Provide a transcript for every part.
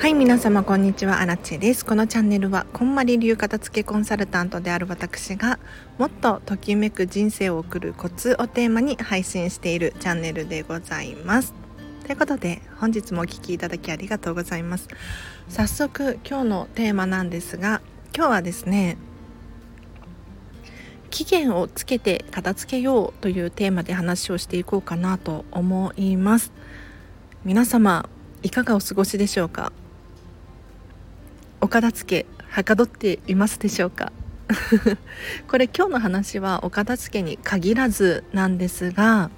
はい、皆様こんにちは、アラチェです。このチャンネルはこんまり流片付けコンサルタントである私がもっとときめく人生を送るコツをテーマに配信しているチャンネルでございます。ということで本日もお聞きいただきありがとうございます。早速今日のテーマなんですが、今日はですね、期限をつけて片付けようというテーマで話をしていこうかなと思います。皆様いかがお過ごしでしょうか。お片付けはかどっていますでしょうか。これ今日の話はお片付けに限らずなんですが、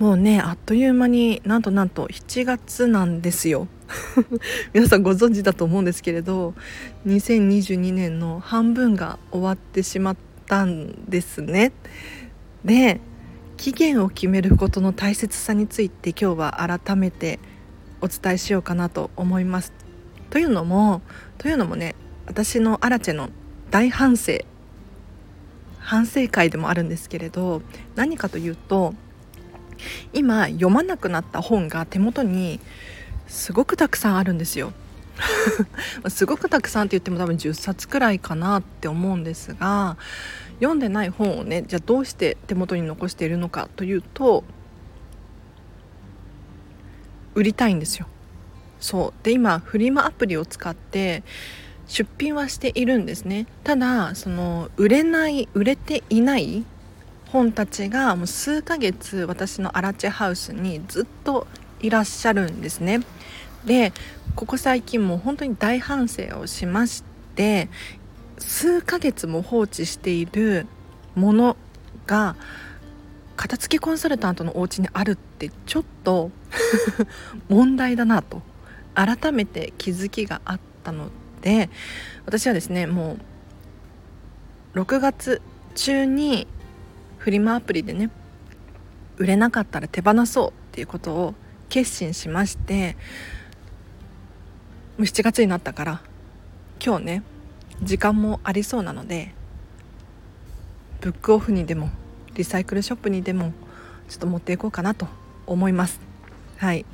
もうね、あっという間になんと7月なんですよ。皆さんご存知だと思うんですけれど、2022年の半分が終わってしまったんですね。で、期限を決めることの大切さについて今日は改めてお伝えしようかなと思います。というのもね、私のアラチェの大反省会でもあるんですけれど、何かというと、今読まなくなった本が手元にすごくたくさんあるんですよ。すごくたくさんって言っても多分10冊くらいかなって思うんですが、読んでない本をね、じゃあどうして手元に残しているのかというと、売りたいんですよ。そうで、今フリマアプリを使って出品はしているんですね。ただその売れていない本たちがもう数ヶ月私のアラチェハウスにずっといらっしゃるんですね。で、ここ最近も本当に大反省をしまして、数ヶ月も放置しているものが片付けコンサルタントのお家にあるってちょっと問題だなと改めて気づきがあったので、私はですね、もう6月中にフリマアプリでね、売れなかったら手放そうっていうことを決心しまして、7月になったから今日ね、時間もありそうなのでブックオフにでもリサイクルショップにでもちょっと持っていこうかなと思います。はい。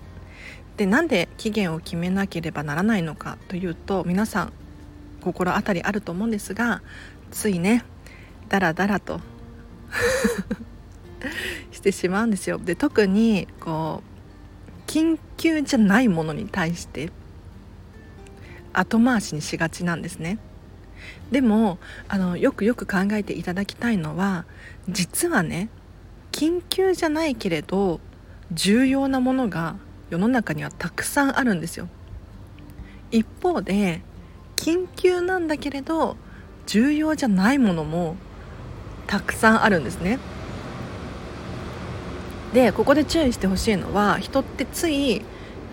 で、なんで期限を決めなければならないのかというと、皆さん心当たりあると思うんですが、ついね、だらだらとしてしまうんですよ。で、特にこう緊急じゃないものに対して後回しにしがちなんですね。でもよく考えていただきたいのは、実はね、緊急じゃないけれど重要なものが世の中にはたくさんあるんですよ。一方で緊急なんだけれど重要じゃないものもたくさんあるんですね。で、ここで注意してほしいのは、人ってつい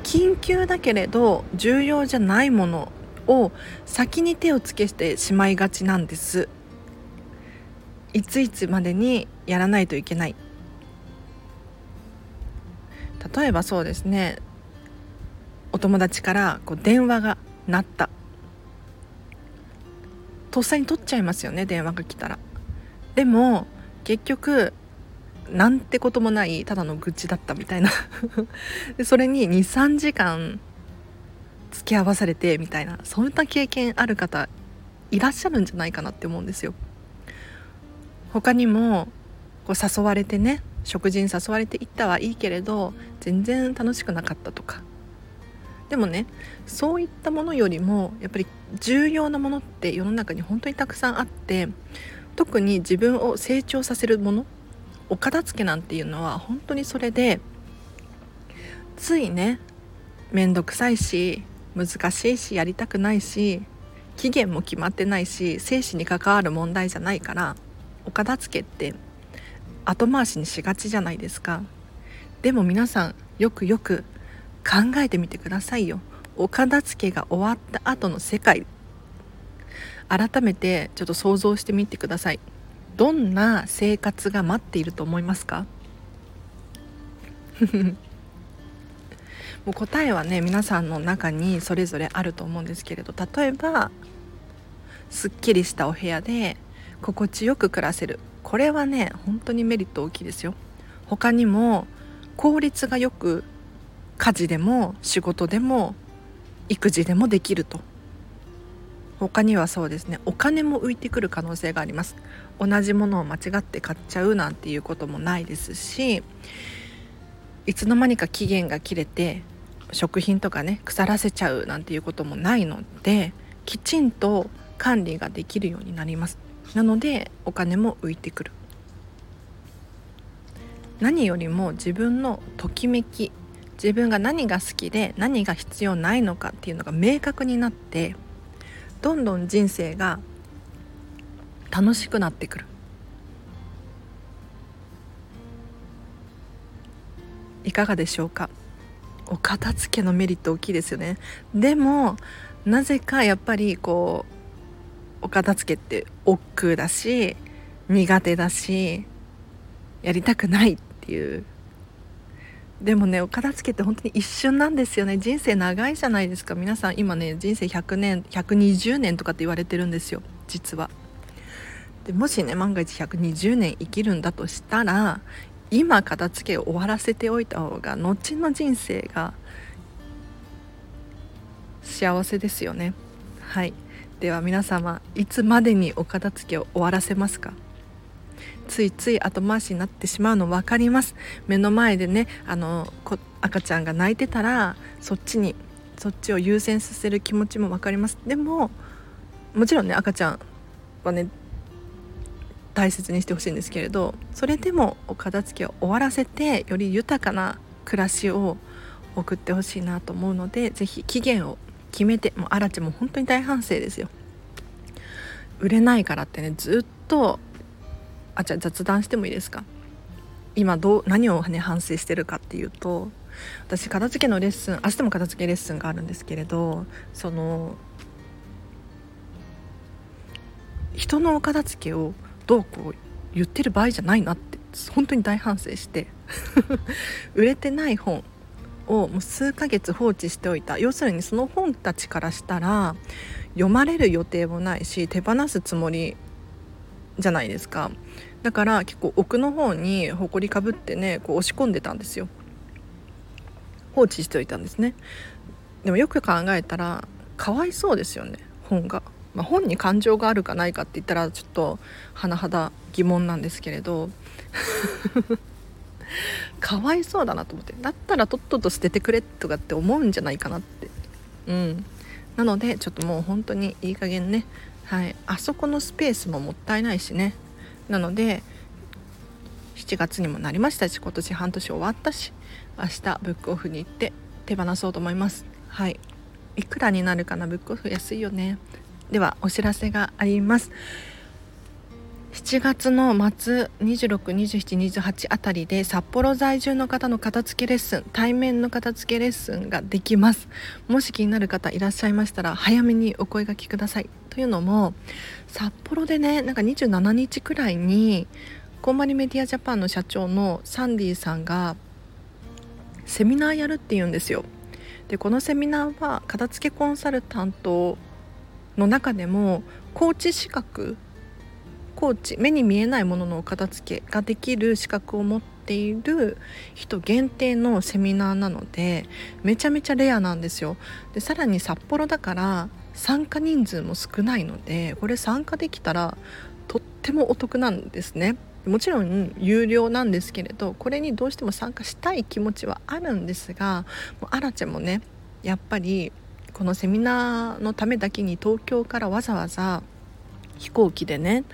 緊急だけれど重要じゃないものを先に手をつけてしまいがちなんです。いついつまでにやらないといけない。例えばそうですね、お友達からこう電話が鳴った、とっさに取っちゃいますよね、電話が来たら。でも結局なんてこともない、ただの愚痴だったみたいな。で、それに 2,3 時間付き合わされてみたいな、そういった経験ある方いらっしゃるんじゃないかなって思うんですよ。他にもこう誘われてね、食事に誘われて行ったはいいけれど全然楽しくなかったとか。でもね、そういったものよりもやっぱり重要なものって世の中に本当にたくさんあって、特に自分を成長させるもの、お片付けなんていうのは本当にそれで、ついね、めんどくさいし難しいしやりたくないし期限も決まってないし生死に関わる問題じゃないから、お片付けって後回しにしがちじゃないですか。でも皆さんよく考えてみてくださいよ。お片付けが終わった後の世界、改めてちょっと想像してみてください。どんな生活が待っていると思いますか？もう答えはね、皆さんの中にそれぞれあると思うんですけれど、例えばすっきりしたお部屋で心地よく暮らせる、これはね本当にメリット大きいですよ。他にも効率がよく家事でも仕事でも育児でもできると。他にはそうですね、お金も浮いてくる可能性があります。同じものを間違って買っちゃうなんていうこともないですし、いつの間にか期限が切れて食品とかね腐らせちゃうなんていうこともないので、きちんと管理ができるようになります。なのでお金も浮いてくる。何よりも自分のときめき、自分が何が好きで何が必要ないのかっていうのが明確になって、どんどん人生が楽しくなってくる。いかがでしょうか。お片付けのメリット大きいですよね。でもなぜかやっぱりこうお片付けって億劫だし苦手だしやりたくないっていう。でもね、お片付けって本当に一瞬なんですよね。人生長いじゃないですか。皆さん今ね人生100年120年とかって言われてるんですよ、実は。でもしね万が一120年生きるんだとしたら、今片付けを終わらせておいた方が後の人生が幸せですよね。はい。では皆様、いつまでにお片付けを終わらせますか。ついつい後回しになってしまうの分かります。目の前でね赤ちゃんが泣いてたらそっちを優先させる気持ちも分かります。でももちろんね赤ちゃんはね大切にしてほしいんですけれど、それでもお片付けを終わらせてより豊かな暮らしを送ってほしいなと思うので、ぜひ期限を決めて、もうあらちも本当に大反省ですよ。売れないからってねずっとじゃあ雑談してもいいですか。今何を、ね、反省してるかっていうと、私片付けのレッスン、明日も片付けレッスンがあるんですけれど、その人のお片付けをどうこう言ってる場合じゃないなって本当に大反省して売れてない本をもう数ヶ月放置しておいた。要するにその本たちからしたら読まれる予定もないし手放すつもりじゃないですか。だから結構奥の方に埃かぶってねこう押し込んでたんですよ。放置しておいたんですね。でもよく考えたらかわいそうですよね、本が。本に感情があるかないかって言ったらちょっと甚だ疑問なんですけれどかわいそうだなと思って、だったらとっとと捨ててくれとかって思うんじゃないかなって、うん、なのでちょっともう本当にいい加減ね、はい、あそこのスペースももったいないしね。なので7月にもなりましたし、今年半年終わったし、明日ブックオフに行って手放そうと思います。はい。いくらになるかな、ブックオフ安いよね。ではお知らせがあります。7月の末26、27、28あたりで札幌在住の方の片付けレッスン、対面の片付けレッスンができます。もし気になる方いらっしゃいましたら早めにお声掛けください。というのも札幌でねなんか27日くらいにコーマリメディアジャパンの社長のサンディさんがセミナーやるっていうんですよ。でこのセミナーは片付けコンサルタントの中でもコーチ、目に見えないもののお片付けができる資格を持っている人限定のセミナーなのでめちゃめちゃレアなんですよ。でさらに札幌だから参加人数も少ないので、これ参加できたらとってもお得なんですね。もちろん有料なんですけれど、これにどうしても参加したい気持ちはあるんですが、あらちゃんもねやっぱりこのセミナーのためだけに東京からわざわざ飛行機でね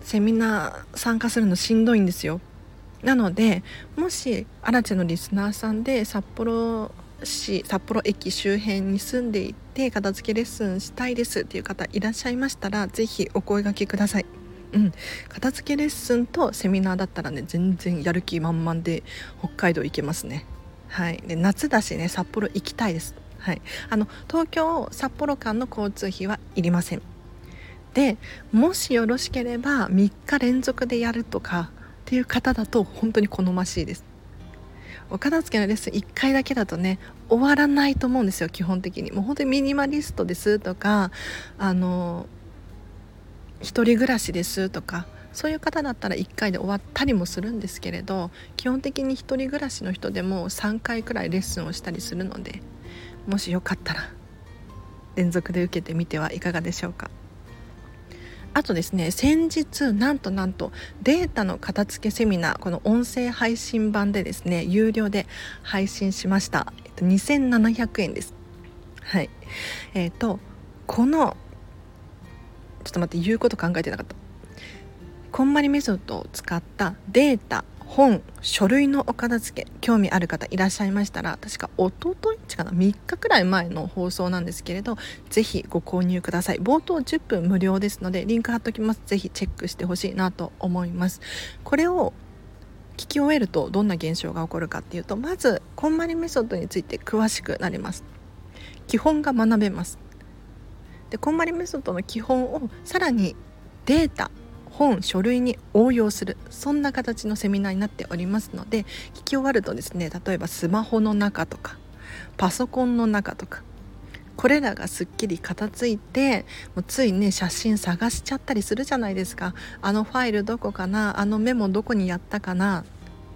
セミナー参加するのしんどいんですよ。なのでもしあらちゃんのリスナーさんで札幌駅周辺に住んでいて片付けレッスンしたいですっていう方いらっしゃいましたらぜひお声掛けください。うん、片付けレッスンとセミナーだったらね全然やる気満々で北海道行けますね。はい、で夏だしね札幌行きたいです。はい、東京札幌間の交通費はいりません。でもしよろしければ3日連続でやるとかっていう方だと本当に好ましいです。お片付けのレッスン1回だけだとね終わらないと思うんですよ。基本的にもう本当にミニマリストですとか一人暮らしですとかそういう方だったら1回で終わったりもするんですけれど、基本的に一人暮らしの人でも3回くらいレッスンをしたりするので、もしよかったら連続で受けてみてはいかがでしょうか。あとですね、先日なんとデータの片付けセミナー、この音声配信版でですね、有料で配信しました。2700円です。はい。ちょっと待って、言うこと考えてなかった。こんまりメソッドを使ったデータ、本、書類のお片付け、興味ある方いらっしゃいましたら、確か3日くらい前の放送なんですけれど、ぜひご購入ください。冒頭10分無料ですので、リンク貼っときます。ぜひチェックしてほしいなと思います。これを聞き終えるとどんな現象が起こるかっていうと、まずこんまりメソッドについて詳しくなります。基本が学べます。で、こんまりメソッドの基本をさらにデータ、本、書類に応用する、そんな形のセミナーになっておりますので、聞き終わるとですね、例えばスマホの中とかパソコンの中とか、これらがすっきり片付いて、もうついね、写真探しちゃったりするじゃないですか。あのファイルどこかな、あのメモどこにやったかな、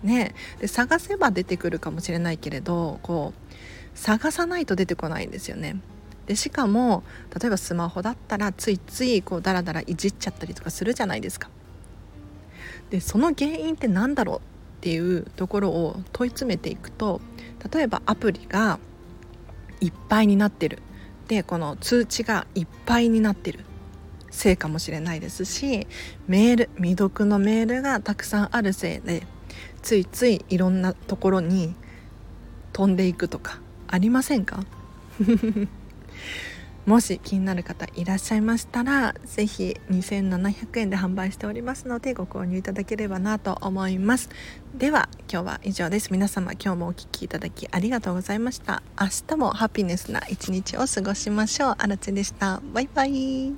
ね、で探せば出てくるかもしれないけれど、こう探さないと出てこないんですよね。でしかも例えばスマホだったらついついこうダラダラいじっちゃったりとかするじゃないですか。でその原因って何だろうっていうところを問い詰めていくと、例えばアプリがいっぱいになってる、でこの通知がいっぱいになってるせいかもしれないですし、メール、未読のメールがたくさんあるせいでついついいろんなところに飛んでいくとかありませんか？もし気になる方いらっしゃいましたら、ぜひ2700円で販売しておりますので、ご購入いただければなと思います。では今日は以上です。皆様今日もお聞きいただきありがとうございました。明日もハピネスな一日を過ごしましょう。あらちでした。バイバイ。